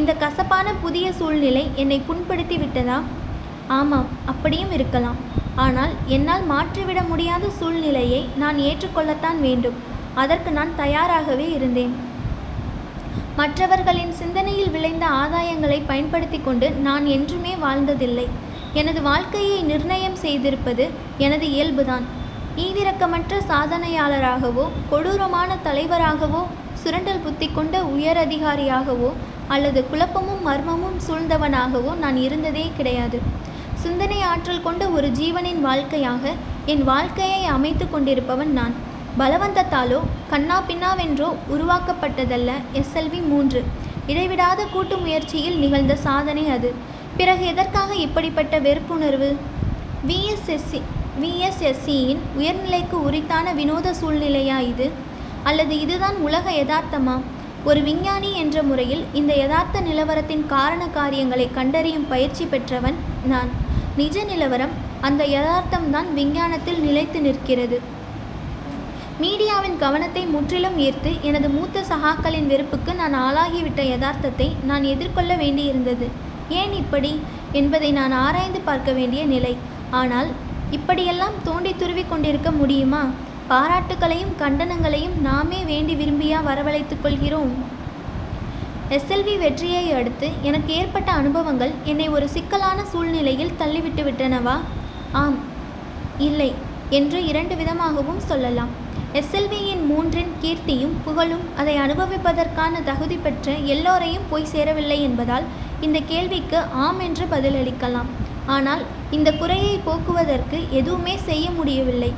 இந்த கசப்பான புதிய சூழ்நிலை என்னை புண்படுத்தி விட்டதா? ஆமாம், அப்படியும் இருக்கலாம். ஆனால் என்னால் மாற்றிவிட முடியாத சூழ்நிலையை நான் ஏற்றுக்கொள்ளத்தான் வேண்டும். அதற்கு நான் தயாராகவே இருந்தேன். மற்றவர்களின் சிந்தனையில் விளைந்த ஆதாயங்களை பயன்படுத்தி கொண்டு நான் என்றுமே வாழ்ந்ததில்லை. எனது வாழ்க்கையை நிர்ணயம் செய்திருப்பது எனது இயல்புதான். ஈவிரக்கமற்ற சாதனையாளராகவோ கொடூரமான தலைவராகவோ சுரண்டல் புத்தி கொண்ட உயரதிகாரியாகவோ அல்லது குழப்பமும் மர்மமும் சூழ்ந்தவனாகவோ நான் இருந்ததே கிடையாது. சிந்தனை ஆற்றல் கொண்ட ஒரு ஜீவனின் வாழ்க்கையாக என் வாழ்க்கையை அமைத்து கொண்டிருப்பவன் நான். பலவந்தத்தாலோ கண்ணா பின்னாவென்றோ உருவாக்கப்பட்டதல்ல எஸ்எல்வி 3. இடைவிடாத கூட்டு முயற்சியில் நிகழ்ந்த சாதனை அது. பிறகு எதற்காக இப்படிப்பட்ட வெறுப்புணர்வு? விஎஸ்எஸ்சியின் உயர்நிலைக்கு உரித்தான வினோத சூழ்நிலையா இது? அல்லது இதுதான் உலக யதார்த்தமா? ஒரு விஞ்ஞானி என்ற முறையில் இந்த யதார்த்த நிலவரத்தின் காரண காரியங்களை கண்டறியும் பயிற்சி பெற்றவன் நான். நிஜ நிலவரம், அந்த யதார்த்தம்தான் விஞ்ஞானத்தில் நிலைத்து நிற்கிறது. மீடியாவின் கவனத்தை முற்றிலும் ஈர்த்து எனது மூத்த சகாக்களின் வெறுப்புக்கு நான் ஆளாகிவிட்ட யதார்த்தத்தை நான் எதிர்கொள்ள வேண்டியிருந்தது. ஏன் இப்படி என்பதை நான் ஆராய்ந்து பார்க்க வேண்டிய நிலை. ஆனால் இப்படியெல்லாம் தோண்டி துருவி கொண்டிருக்க முடியுமா? பாராட்டுக்களையும் கண்டனங்களையும் நாமே வேண்டி விரும்பியா வரவழைத்துக் கொள்கிறோம்? எஸ்எல்வி வெற்றியை அடுத்து எனக்கு ஏற்பட்ட அனுபவங்கள் என்னை ஒரு சிக்கலான சூழ்நிலையில் தள்ளிவிட்டு விட்டனவா? ஆம், இல்லை என்று 2 விதமாகவும் சொல்லலாம். எஸ்எல்வியின் 3 கீர்த்தியும் புகழும் அதை அனுபவிப்பதற்கான தகுதி பெற்ற எல்லோரையும் போய் சேரவில்லை என்பதால் இந்த கேள்விக்கு ஆம் என்று பதிலளிக்கலாம். ஆனால் இந்த குறையை போக்குவதற்கு எதுவுமே செய்ய முடியவில்லை.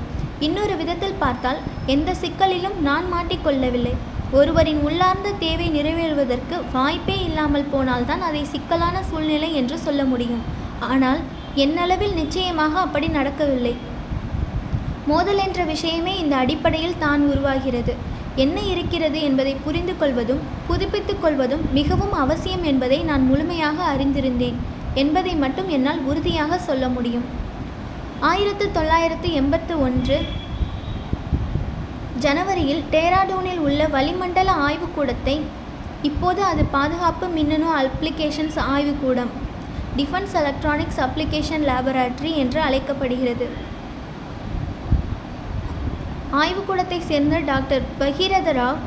இன்னொரு விதத்தில் பார்த்தால் எந்த சிக்கலிலும் நான் மாட்டிக்கொள்ளவில்லை. ஒருவரின் உள்ளார்ந்த தேவை நிறைவேறுவதற்கு வாய்ப்பே இல்லாமல் போனால்தான் அதை சிக்கலான சூழ்நிலை என்று சொல்ல முடியும். ஆனால் என்னளவில் நிச்சயமாக அப்படி நடக்கவில்லை. மோதல் என்ற விஷயமே இந்த அடிப்படையில் தான் உருவாகிறது. என்ன இருக்கிறது என்பதை புரிந்து கொள்வதும் புதுப்பித்துக் கொள்வதும் மிகவும் அவசியம் என்பதை நான் முழுமையாக அறிந்திருந்தேன் என்பதை மட்டும் என்னால் உறுதியாக சொல்ல முடியும். 1981 ஜனவரியில் டேராடூனில் உள்ள வளிமண்டல ஆய்வுக்கூடத்தை, இப்போது அது பாதுகாப்பு மின்னணு அப்ளிகேஷன்ஸ் ஆய்வுக்கூடம், டிஃபென்ஸ் எலக்ட்ரானிக்ஸ் அப்ளிகேஷன் லேபரேட்டரி என்று அழைக்கப்படுகிறது, ஆய்வுக்கூடத்தை சேர்ந்த டாக்டர் பகீரதராவ்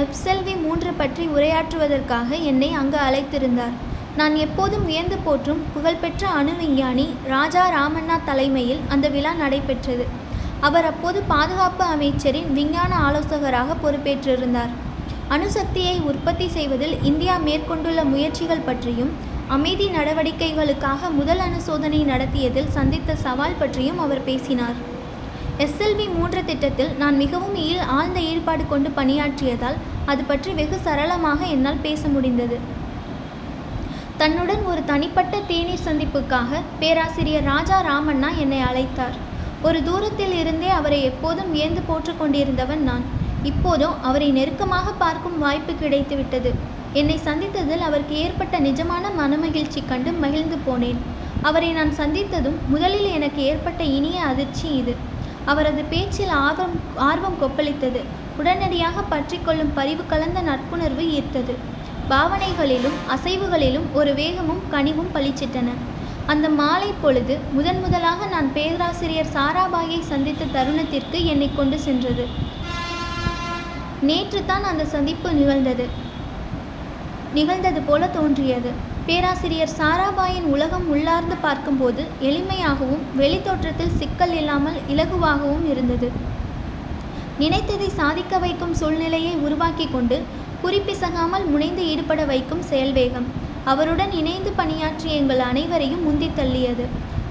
எஸ்எல்வி 3 பற்றி உரையாற்றுவதற்காக என்னை அங்கு அழைத்திருந்தார். நான் எப்போதும் வியந்து போற்றும் புகழ்பெற்ற அணு விஞ்ஞானி ராஜா ராமண்ணா தலைமையில் அந்த விழா நடைபெற்றது. அவர் அப்போது பாதுகாப்பு அமைச்சரின் விஞ்ஞான ஆலோசகராக பொறுப்பேற்றிருந்தார். அணுசக்தியை உற்பத்தி செய்வதில் இந்தியா மேற்கொண்டுள்ள முயற்சிகள் பற்றியும், அமைதி நடவடிக்கைகளுக்காக முதல் அணு சோதனை நடத்தியதில் சந்தித்த சவால் பற்றியும் அவர் பேசினார். எஸ்எல்வி 3 திட்டத்தில் நான் மிகவும் ஆழ்ந்த ஈடுபாடு கொண்டு பணியாற்றியதால் அது பற்றி வெகு சரளமாக என்னால் பேச முடிந்தது. தன்னுடன் ஒரு தனிப்பட்ட தேநீர் சந்திப்புக்காக பேராசிரியர் ராஜா ராமண்ணா என்னை அழைத்தார். ஒரு தூரத்தில் இருந்தே அவரை எப்போதும் வியந்து போற்று கொண்டிருந்தவன் நான் இப்போதோ அவரை நெருக்கமாக பார்க்கும் வாய்ப்பு கிடைத்துவிட்டது. என்னை சந்தித்ததில் அவருக்கு ஏற்பட்ட நிஜமான மனமகிழ்ச்சி கண்டு மகிழ்ந்து போனேன். அவரை நான் சந்தித்ததும் முதலில் எனக்கு ஏற்பட்ட இனிய அதிர்ச்சி இது. அவரது பேச்சில் ஆர்வம் கொப்பளித்தது. உடனடியாக பற்றி கொள்ளும் பரிவு கலந்த நட்புணர்வு ஈர்த்தது. பாவனைகளிலும் அசைவுகளிலும் ஒரு வேகமும் கனிவும் பளிச்சிட்டன. அந்த மாலை பொழுது முதன் முதலாக நான் பேராசிரியர் சாராபாயை சந்தித்த தருணத்திற்கு என்னை கொண்டு சென்றது. நேற்று தான் அந்த சந்திப்பு நிகழ்ந்தது போல தோன்றியது. பேராசிரியர் சாராபாயின் உலகம் உள்ளார்ந்து பார்க்கும்போது எளிமையாகவும் வெளித்தோற்றத்தில் சிக்கல் இல்லாமல் இலகுவாகவும் இருந்தது. நினைத்ததை சாதிக்க வைக்கும் சூழ்நிலையை உருவாக்கி கொண்டு குறிப்பிசகாமல் முனைந்து ஈடுபட வைக்கும் செயல்வேகம் அவருடன் இணைந்து பணியாற்றிய எங்கள் அனைவரையும் முந்தித் தள்ளியது.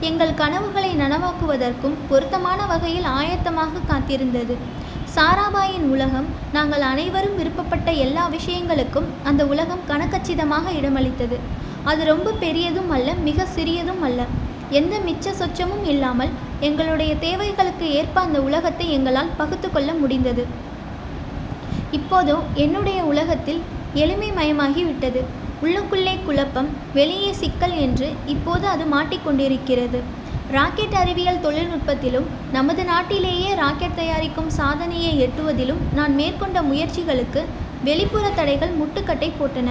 எங்கள் கனவுகளை நனவாக்குவதற்கும் பொருத்தமான வகையில் ஆயத்தமாக காத்திருந்தது. சாராபாயின் உலகம் நாங்கள் அனைவரும் விருப்பப்பட்ட எல்லா விஷயங்களுக்கும் அந்த உலகம் கணக்கச்சிதமாக இடமளித்தது. அது ரொம்ப பெரியதும் அல்ல, மிக சிறியதும் அல்ல. எந்த மிச்ச சொச்சமும் இல்லாமல் எங்களுடைய தேவைகளுக்கு ஏற்ப அந்த உலகத்தை எங்களால் பகுத்து கொள்ள முடிந்தது. இப்போதோ என்னுடைய உலகத்தில் எளிமைமயமாகி விட்டது. உள்ளுக்குள்ளே குழப்பம், வெளியே சிக்கல் என்று இப்போது அது மாட்டிக்கொண்டிருக்கிறது. ராக்கெட் அறிவியல் தொழில்நுட்பத்திலும் நமது நாட்டிலேயே ராக்கெட் தயாரிக்கும் சாதனையை எட்டுவதிலும் நான் மேற்கொண்ட முயற்சிகளுக்கு வெளிப்புற தடைகள் முட்டுக்கட்டை போட்டன.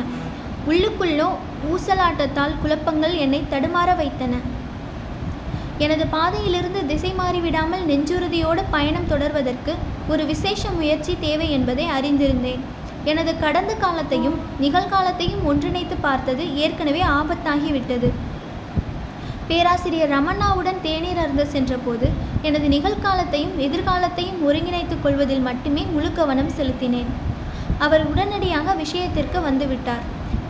உள்ளுக்குள்ளோ ஊசலாட்டத்தால் குழப்பங்கள் என்னை தடுமாற வைத்தன. எனது பாதையிலிருந்து திசை மாறிவிடாமல் நெஞ்சுறுதியோடு பயணம் தொடர்வதற்கு ஒரு விசேஷ முயற்சி தேவை என்பதை அறிந்திருந்தேன். எனது கடந்த காலத்தையும் நிகழ்காலத்தையும் ஒன்றிணைத்து பார்த்தது ஏற்கனவே ஆபத்தாகிவிட்டது. பேராசிரியர் ரமண்ணாவுடன் தேநீர் அருந்த சென்றபோது எனது நிகழ்காலத்தையும் எதிர்காலத்தையும் ஒருங்கிணைத்துக் கொள்வதில் மட்டுமே முழு கவனம் செலுத்தினேன். அவர் உடனடியாக விஷயத்திற்கு வந்துவிட்டார்.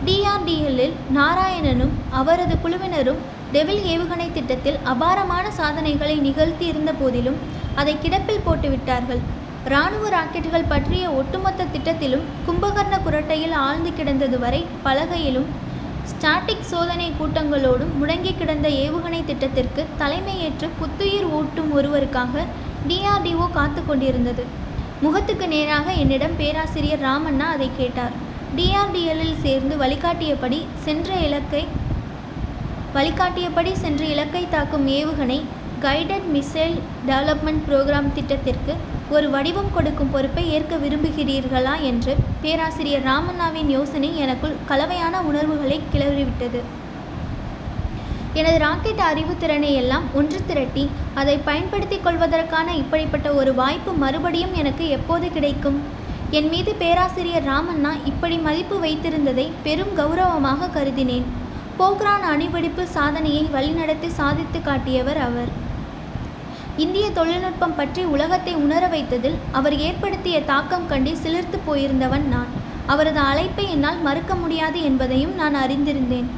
டிஆர்டிஎல்லில் நாராயணனும் அவரது குழுவினரும் டெவில் ஏவுகணை திட்டத்தில் அபாரமான சாதனைகளை நிகழ்த்தி இருந்த போதிலும் அதை கிடப்பில் போட்டுவிட்டார்கள். இராணுவ ராக்கெட்டுகள் பற்றிய ஒட்டுமொத்த திட்டத்திலும் கும்பகர்ண குரட்டையில் ஆழ்ந்து கிடந்தது வரை பலகையிலும் ஸ்டாட்டிக் சோதனை கூட்டங்களோடும் முடங்கி கிடந்த ஏவுகணை திட்டத்திற்கு தலைமையேற்று புத்துயிர் ஊட்டும் ஒருவருக்காக டிஆர்டிஓ காத்து கொண்டிருந்தது. முகத்துக்கு நேராக என்னிடம் பேராசிரியர் ராமண்ணா அதை கேட்டார். டிஆர்டிஎல்லில் சேர்ந்து வழிகாட்டியபடி சென்ற இலக்கை தாக்கும் ஏவுகணை கைடட் மிசைல் டெவலப்மெண்ட் ப்ரோக்ராம் திட்டத்திற்கு ஒரு வடிவம் கொடுக்கும் பொறுப்பை ஏற்க விரும்புகிறீர்களா என்று பேராசிரியர் ராமண்ணாவின் யோசனை எனக்குள் கலவையான உணர்வுகளை கிளறிவிட்டது. எனது ராக்கெட் அறிவு திறனை எல்லாம் ஒன்று திரட்டி அதை பயன்படுத்தி கொள்வதற்கான இப்படிப்பட்ட ஒரு வாய்ப்பு மறுபடியும் எனக்கு எப்போது கிடைக்கும்? என் மீது பேராசிரியர் ராமண்ணா இப்படி மதிப்பு வைத்திருந்ததை பெரும் கௌரவமாக கருதினேன். போக்ரான் அணுவெடிப்பு சாதனையை வழிநடத்தி சாதித்து காட்டியவர் அவர். இந்திய தொழில்நுட்பம் பற்றி உலகத்தை உணர வைத்ததில் அவர் ஏற்படுத்திய தாக்கம் கண்டு சிலிர்த்து போயிருந்தவன் நான். அவரது அழைப்பை என்னால் மறுக்க முடியாது என்பதையும் நான் அறிந்திருந்தேன்.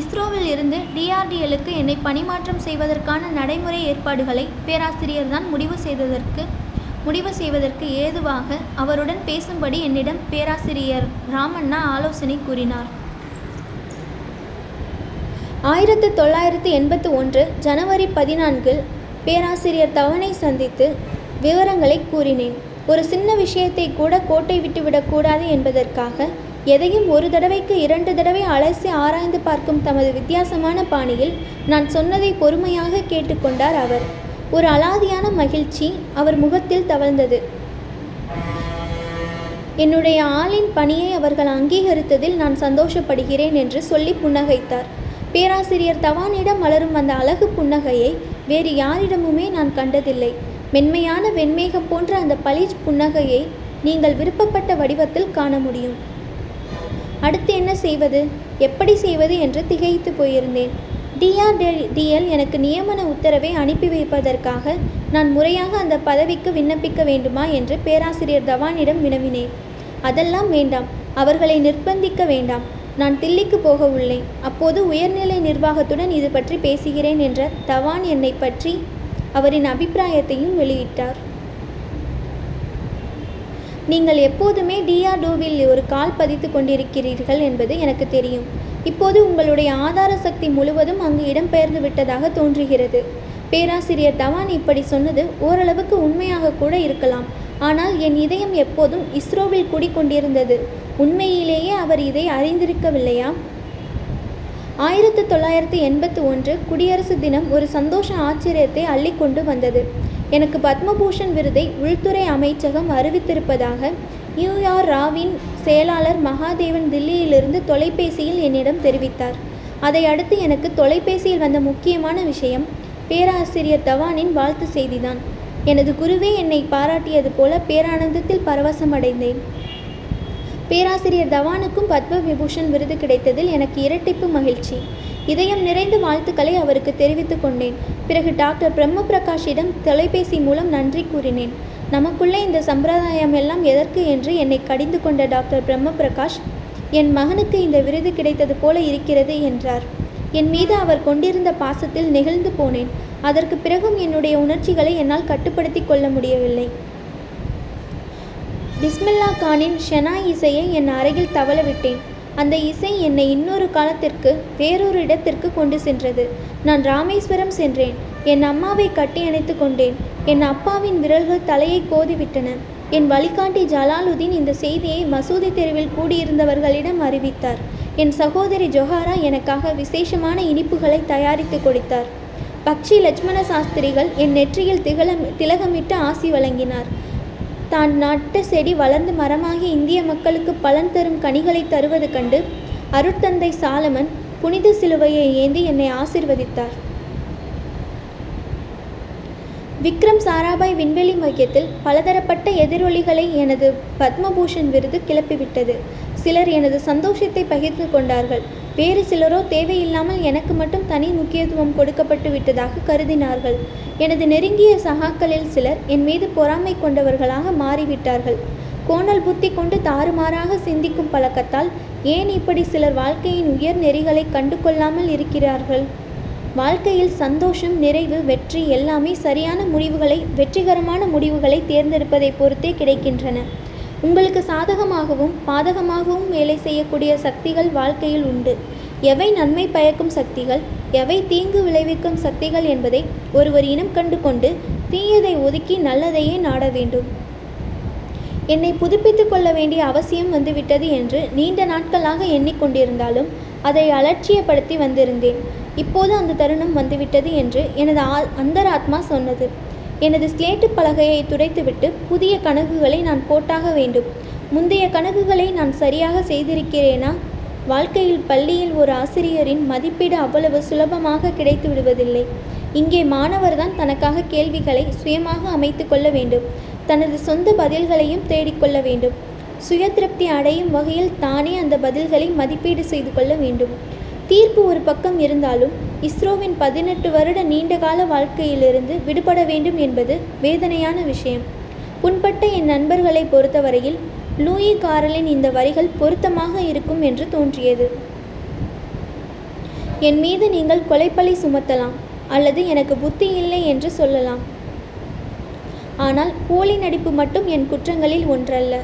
இஸ்ரோவில் இருந்து டிஆர்டிஎலுக்கு என்னை பணிமாற்றம் செய்வதற்கான நடைமுறை ஏற்பாடுகளை பேராசிரியர் தான் முடிவு செய்வதற்கு ஏதுவாக அவருடன் பேசும்படி என்னிடம் பேராசிரியர் ராமண்ணா ஆலோசனை கூறினார். 1981 ஜனவரி 14 பேராசிரியர் தவானை சந்தித்து விவரங்களை கூறினேன். ஒரு சின்ன விஷயத்தை கூட கோட்டை விட்டு விடக்கூடாது என்பதற்காக எதையும் ஒரு தடவைக்கு 2 தடவை அலசி ஆராய்ந்து பார்க்கும் தமது வித்தியாசமான பாணியில் நான் சொன்னதை பொறுமையாக கேட்டுக்கொண்டார் அவர். ஒரு அலாதியான மகிழ்ச்சி அவர் முகத்தில் தவழ்ந்தது. என்னுடைய ஆளின் பணியை அவர்கள் அங்கீகரித்ததில் நான் சந்தோஷப்படுகிறேன் என்று சொல்லி புன்னகைத்தார். பேராசிரியர் தவானிடம் மலரும் அந்த அழகு புன்னகையை வேறு யாரிடமுமே நான் கண்டதில்லை. மென்மையான வெண்மேகம் போன்ற அந்த பளிச் புன்னகையை நீங்கள் விருப்பப்பட்ட வடிவத்தில் காண முடியும். அடுத்து என்ன செய்வது, எப்படி செய்வது என்று திகைத்து போயிருந்தேன். டிஆர்டிஎல் எனக்கு நியமன உத்தரவை அனுப்பி வைப்பதற்காக நான் முறையாக அந்த பதவிக்கு விண்ணப்பிக்க வேண்டுமா என்று பேராசிரியர் தவானிடம் வினவினேன். அதெல்லாம் வேண்டாம், அவர்களை நிர்பந்திக்க வேண்டாம். நான் தில்லிக்கு போக உள்ளேன், அப்போது உயர்நிலை நிர்வாகத்துடன் இது பற்றி பேசுகிறேன் என்ற தவான் என்னை பற்றி அவரின் அபிப்பிராயத்தையும் வெளியிட்டார். நீங்கள் எப்போதுமே டிஆர்டிஓவில் ஒரு கால் பதித்து கொண்டிருக்கிறீர்கள் என்பது எனக்கு தெரியும். இப்போது உங்களுடைய ஆதார சக்தி முழுவதும் அங்கு இடம்பெயர்ந்து விட்டதாக தோன்றுகிறது. பேராசிரியர் தவான் இப்படி சொன்னது ஓரளவுக்கு உண்மையாக கூட இருக்கலாம். ஆனால் என் இதயம் எப்போதும் இஸ்ரோவில் குடிக்கொண்டிருந்தது. உண்மையிலேயே அவர் இதை அறிந்திருக்கவில்லையா? 1981 குடியரசு தினம் ஒரு சந்தோஷ ஆச்சரியத்தை அள்ளிக்கொண்டு வந்தது. எனக்கு பத்மபூஷன் விருதை உள்துறை அமைச்சகம் அறிவித்திருப்பதாக யுஆர்ராவின் செயலாளர் மகாதேவன் தில்லியிலிருந்து தொலைபேசியில் என்னிடம் தெரிவித்தார். அதை அடுத்து எனக்கு தொலைபேசியில் வந்த முக்கியமான விஷயம் பேராசிரியர் தவானின் வாழ்த்து செய்திதான். எனது குருவே என்னை பாராட்டியது போல பேரானந்தத்தில் பரவசமடைந்தேன். பேராசிரியர் தவானுக்கும் பத்ம விபூஷன் விருது கிடைத்ததில் எனக்கு இரட்டிப்பு மகிழ்ச்சி. இதயம் நிறைந்த வாழ்த்துக்களை அவருக்கு தெரிவித்துக் கொண்டேன். பிறகு டாக்டர் பிரம்ம பிரகாஷிடம் தொலைபேசி மூலம் நன்றி கூறினேன். நமக்குள்ளே இந்த சம்பிரதாயம் எல்லாம் எதற்கு என்று என்னை கடிந்து கொண்ட டாக்டர் பிரம்ம பிரகாஷ், என் மகனுக்கு இந்த விருது கிடைத்தது போல இருக்கிறது என்றார். என் மீது அவர் கொண்டிருந்த பாசத்தில் நெகிழ்ந்து போனேன். அதற்கு பிறகும் என்னுடைய உணர்ச்சிகளை என்னால் கட்டுப்படுத்தி கொள்ள முடியவில்லை. பிஸ்மில்லா கானின் ஷெனா இசையை என் அறையில் தவளவிட்டேன். அந்த இசை என்னை இன்னொரு காலத்திற்கு வேறொரு இடத்திற்கு கொண்டு சென்றது. நான் ராமேஸ்வரம் சென்றேன். என் அம்மாவை கட்டி அணைத்து கொண்டேன். என் அப்பாவின் விரல்கள் தலையை கோதிவிட்டன. என் வழிகாட்டி ஜலாலுதீன் இந்த செய்தியை மசூதி தெருவில் கூடியிருந்தவர்களிடம் அறிவித்தார். என் சகோதரி ஜொஹாரா எனக்காக விசேஷமான இனிப்புகளை தயாரித்து கொடுத்தார். பக்ஷி லட்சுமண சாஸ்திரிகள் என் நெற்றியில் திலகமிட்டு ஆசி வழங்கினார். தான் நாட்ட செடி வளர்ந்து மரமாகி இந்திய மக்களுக்கு பலன் தரும் கனிகளை தருவது கண்டு அருட்தந்தை சாலமன் புனித சிலுவையை ஏந்தி என்னை ஆசிர்வதித்தார். விக்ரம் சாராபாய் விண்வெளி மையத்தில் பலதரப்பட்ட எதிரொலிகளை எனது பத்மபூஷன் விருது கிளப்பிவிட்டது. சிலர் எனது சந்தோஷத்தை பகிர்ந்து கொண்டார்கள். வேறு சிலரோ தேவையில்லாமல் எனக்கு மட்டும் தனி முக்கியத்துவம் கொடுக்கப்பட்டு விட்டதாக கருதினார்கள். எனது நெருங்கிய சகாக்களில் சிலர் என் மீது பொறாமை கொண்டவர்களாக மாறிவிட்டார்கள். கோணல் புத்தி கொண்டு தாறுமாறாக சிந்திக்கும் பழக்கத்தால் ஏன் இப்படி சிலர் வாழ்க்கையின் உயர் நெறிகளை கண்டு கொள்ளாமல் இருக்கிறார்கள்? வாழ்க்கையில் சந்தோஷம், நிறைவு, வெற்றி எல்லாமே சரியான முடிவுகளை, வெற்றிகரமான முடிவுகளை தேர்ந்தெடுப்பதை பொறுத்தே கிடைக்கின்றன. உங்களுக்கு சாதகமாகவும் பாதகமாகவும் வேலை செய்யக்கூடிய சக்திகள் வாழ்க்கையில் உண்டு. எவை நன்மை பயக்கும் சக்திகள், எவை தீங்கு விளைவிக்கும் சக்திகள் என்பதை ஒருவர் இனம் கண்டு கொண்டு தீயதை ஒதுக்கி நல்லதையே நாட வேண்டும். என்னை புதுப்பித்து கொள்ள வேண்டிய அவசியம் வந்துவிட்டது என்று நீண்ட நாட்களாக எண்ணிக்கொண்டிருந்தாலும் அதை அலட்சியப்படுத்தி வந்திருந்தேன். இப்போது அந்த தருணம் வந்துவிட்டது என்று எனது அந்தராத்மா சொன்னது. எனது ஸ்லேட்டு பலகையை துடைத்துவிட்டு புதிய கணக்குகளை நான் போட்டாக வேண்டும். முந்தைய கணக்குகளை நான் சரியாக செய்திருக்கிறேனா? வாழ்க்கையில் பள்ளியில் ஒரு ஆசிரியரின் மதிப்பீடு அவ்வளவு சுலபமாக கிடைத்து விடுவதில்லை. இங்கே மாணவர்தான் தனக்காக கேள்விகளை சுயமாக அமைத்து கொள்ள வேண்டும். தனது சொந்த பதில்களையும் தேடிக்கொள்ள வேண்டும். சுய திருப்தி அடையும் வகையில் தானே அந்த பதில்களை மதிப்பீடு செய்து கொள்ள வேண்டும். தீர்ப்பு ஒரு பக்கம் இருந்தாலும் இஸ்ரோவின் 18 வருட நீண்டகால வாழ்க்கையிலிருந்து விடுபட வேண்டும் என்பது வேதனையான விஷயம். புண்பட்ட என் நண்பர்களை பொறுத்தவரையில் லூயி காரலின் இந்த வரிகள் பொருத்தமாக இருக்கும் என்று தோன்றியது. என் மீது நீங்கள் கொலைப்பழி சுமத்தலாம் அல்லது எனக்கு புத்தி இல்லை என்று சொல்லலாம். ஆனால் போலி நடிப்பு மட்டும் என் குற்றங்களில் ஒன்றல்ல.